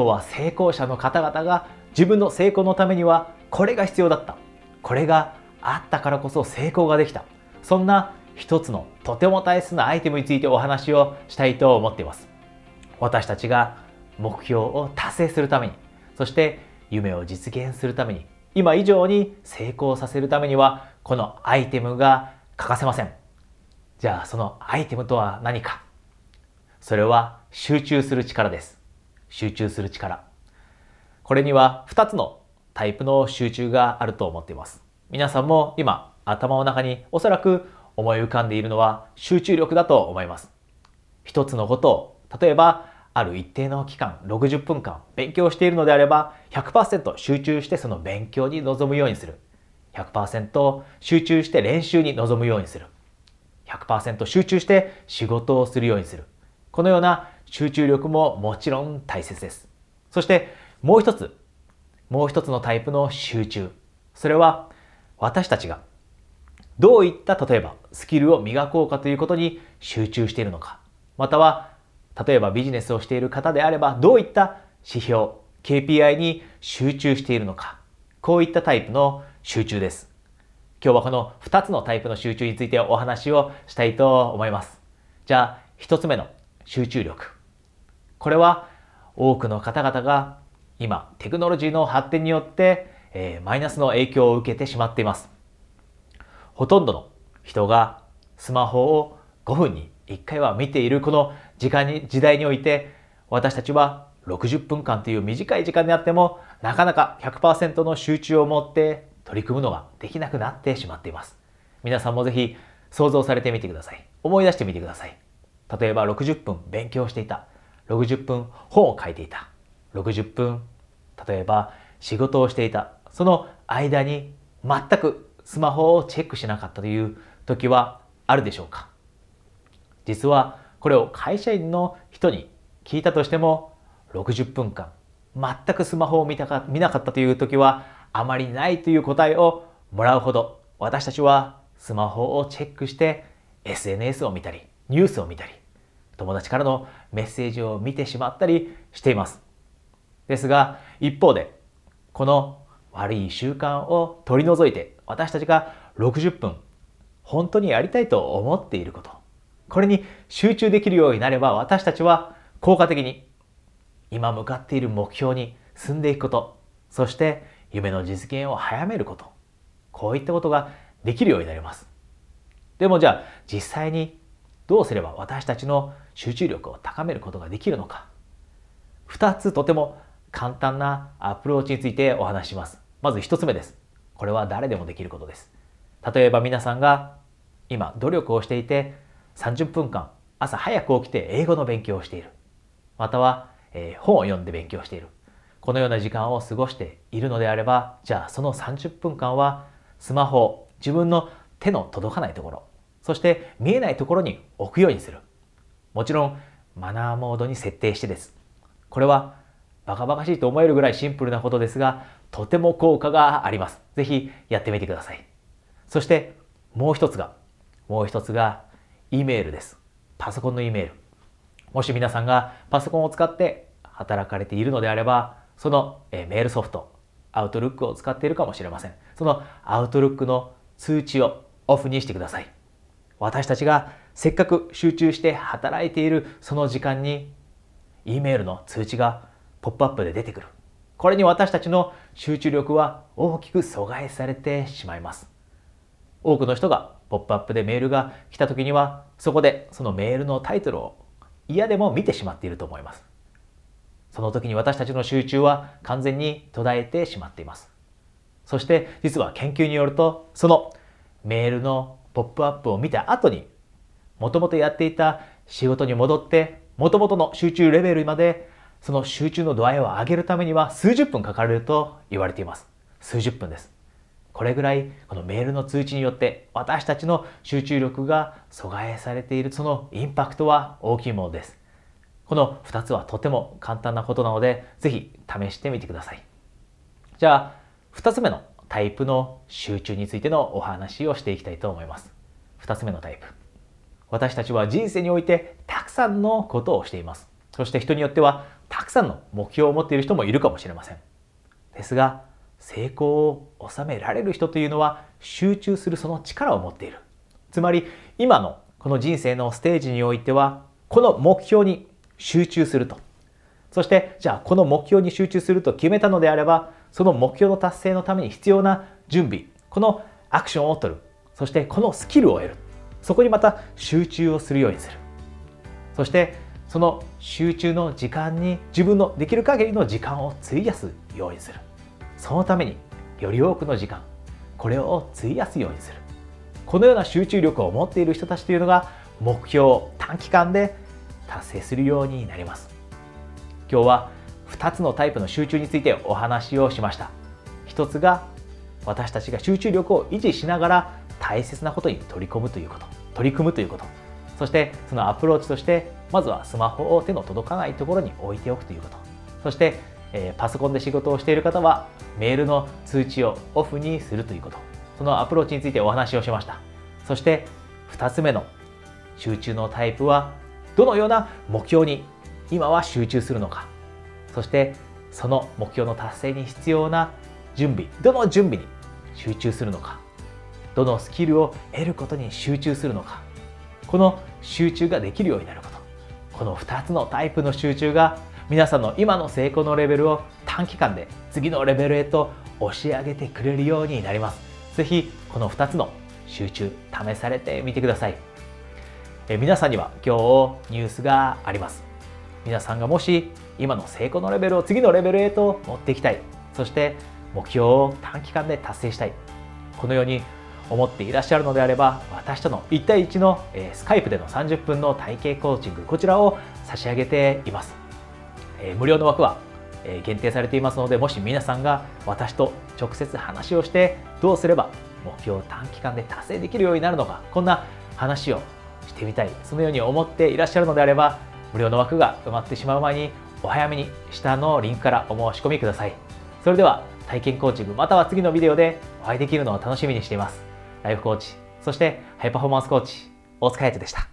今日は成功者の方々が自分の成功のためにはこれが必要だった、これがあったからこそ成功ができた、そんな一つのとても大切なアイテムについてお話をしたいと思っています。私たちが目標を達成するために、そして夢を実現するために、今以上に成功させるためにはこのアイテムが欠かせません。じゃあそのアイテムとは何か。それは集中する力です。集中する力、これには2つのタイプの集中があると思っています。皆さんも今頭の中におそらく思い浮かんでいるのは集中力だと思います。一つのことを、例えばある一定の期間60分間勉強しているのであれば 100% 集中してその勉強に臨むようにする、 100% 集中して練習に臨むようにする、 100% 集中して仕事をするようにする。このような集中力ももちろん大切です。そしてもう一つのタイプの集中、それは私たちがどういった例えばスキルを磨こうかということに集中しているのか、または例えばビジネスをしている方であればどういった指標 KPI に集中しているのか、こういったタイプの集中です。今日はこの2つのタイプの集中についてお話をしたいと思います。じゃあ1つ目の集中力、これは多くの方々が今テクノロジーの発展によって、マイナスの影響を受けてしまっています。ほとんどの人がスマホを5分に1回は見ているこの時代において、私たちは60分間という短い時間であってもなかなか 100% の集中を持って取り組むのができなくなってしまっています。皆さんもぜひ想像されてみてください。思い出してみてください。例えば60分勉強していた、60分本を書いていた、60分例えば仕事をしていた、その間に全くスマホをチェックしなかったという時はあるでしょうか。実はこれを会社員の人に聞いたとしても、60分間全くスマホを見なかったという時はあまりないという答えをもらうほど、私たちはスマホをチェックして SNS を見たり、ニュースを見たり、友達からのメッセージを見てしまったりしています。ですが一方でこの悪い習慣を取り除いて、私たちが60分本当にやりたいと思っていること、これに集中できるようになれば、私たちは効果的に今向かっている目標に進んでいくこと、そして夢の実現を早めること、こういったことができるようになります。でもじゃあ実際にどうすれば私たちの集中力を高めることができるのか。2つとても簡単なアプローチについてお話します。まず1つ目です。これは誰でもできることです。例えば皆さんが今努力をしていて30分間朝早く起きて英語の勉強をしている、または、本を読んで勉強している、このような時間を過ごしているのであれば、じゃあその30分間はスマホを自分の手の届かないところ、そして見えないところに置くようにする。もちろんマナーモードに設定してです。これはバカバカしいと思えるぐらいシンプルなことですが、とても効果があります。ぜひやってみてください。そしてもう一つが E メールです。パソコンの E メール。もし皆さんがパソコンを使って働かれているのであれば、そのメールソフト Outlook を使っているかもしれません。その Outlook の通知をオフにしてください。私たちがせっかく集中して働いているその時間に E メールの通知がポップアップで出てくる。これに私たちの集中力は大きく阻害されてしまいます。多くの人がポップアップでメールが来た時には、そこでそのメールのタイトルを嫌でも見てしまっていると思います。その時に私たちの集中は完全に途絶えてしまっています。そして実は研究によると、そのメールのポップアップを見た後にもともとやっていた仕事に戻ってもともとの集中レベルまで、その集中の度合いを上げるためには数十分かかると言われています。数十分です。これぐらいこのメールの通知によって私たちの集中力が阻害されている、そのインパクトは大きいものです。この2つはとても簡単なことなので、ぜひ試してみてください。じゃあ2つ目のタイプの集中についてのお話をしていきたいと思います。2つ目のタイプ、私たちは人生においてたくさんのことをしています。そして人によってはたくさんの目標を持っている人もいるかもしれません。ですが、成功を収められる人というのは集中するその力を持っている。つまり今のこの人生のステージにおいては、この目標に集中すると。そしてじゃあこの目標に集中すると決めたのであれば、その目標の達成のために必要な準備、このアクションを取る、そしてこのスキルを得る、そこにまた集中をするようにする。そしてその集中の時間に自分のできる限りの時間を費やすようにする。そのためにより多くの時間、これを費やすようにする。このような集中力を持っている人たちというのが、目標を短期間で達成するようになります。今日は2つのタイプの集中についてお話をしました。一つが私たちが集中力を維持しながら大切なことに取り組むということ、そしてそのアプローチとして、まずはスマホを手の届かないところに置いておくということ、そしてパソコンで仕事をしている方はメールの通知をオフにするということ、そのアプローチについてお話をしました。そして2つ目の集中のタイプは、どのような目標に今は集中するのか、そしてその目標の達成に必要な準備、どの準備に集中するのか、どのスキルを得ることに集中するのか、この集中ができるようになること、この2つのタイプの集中が皆さんの今の成功のレベルを短期間で次のレベルへと押し上げてくれるようになります。ぜひこの2つの集中、試されてみてください。皆さんには今日ニュースがあります。皆さんがもし今の成功のレベルを次のレベルへと持っていきたい、そして目標を短期間で達成したい、このように思っていらっしゃるのであれば、私との1対1のスカイプでの30分の体系コーチング、こちらを差し上げています。無料の枠は限定されていますので、もし皆さんが私と直接話をして、どうすれば目標を短期間で達成できるようになるのか、こんな話をしてみたい、そのように思っていらっしゃるのであれば、無料の枠が埋まってしまう前にお早めに下のリンクからお申し込みください。それでは体験コーチング、または次のビデオでお会いできるのを楽しみにしています。ライフコーチ、そしてハイパフォーマンスコーチ、大塚彩人でした。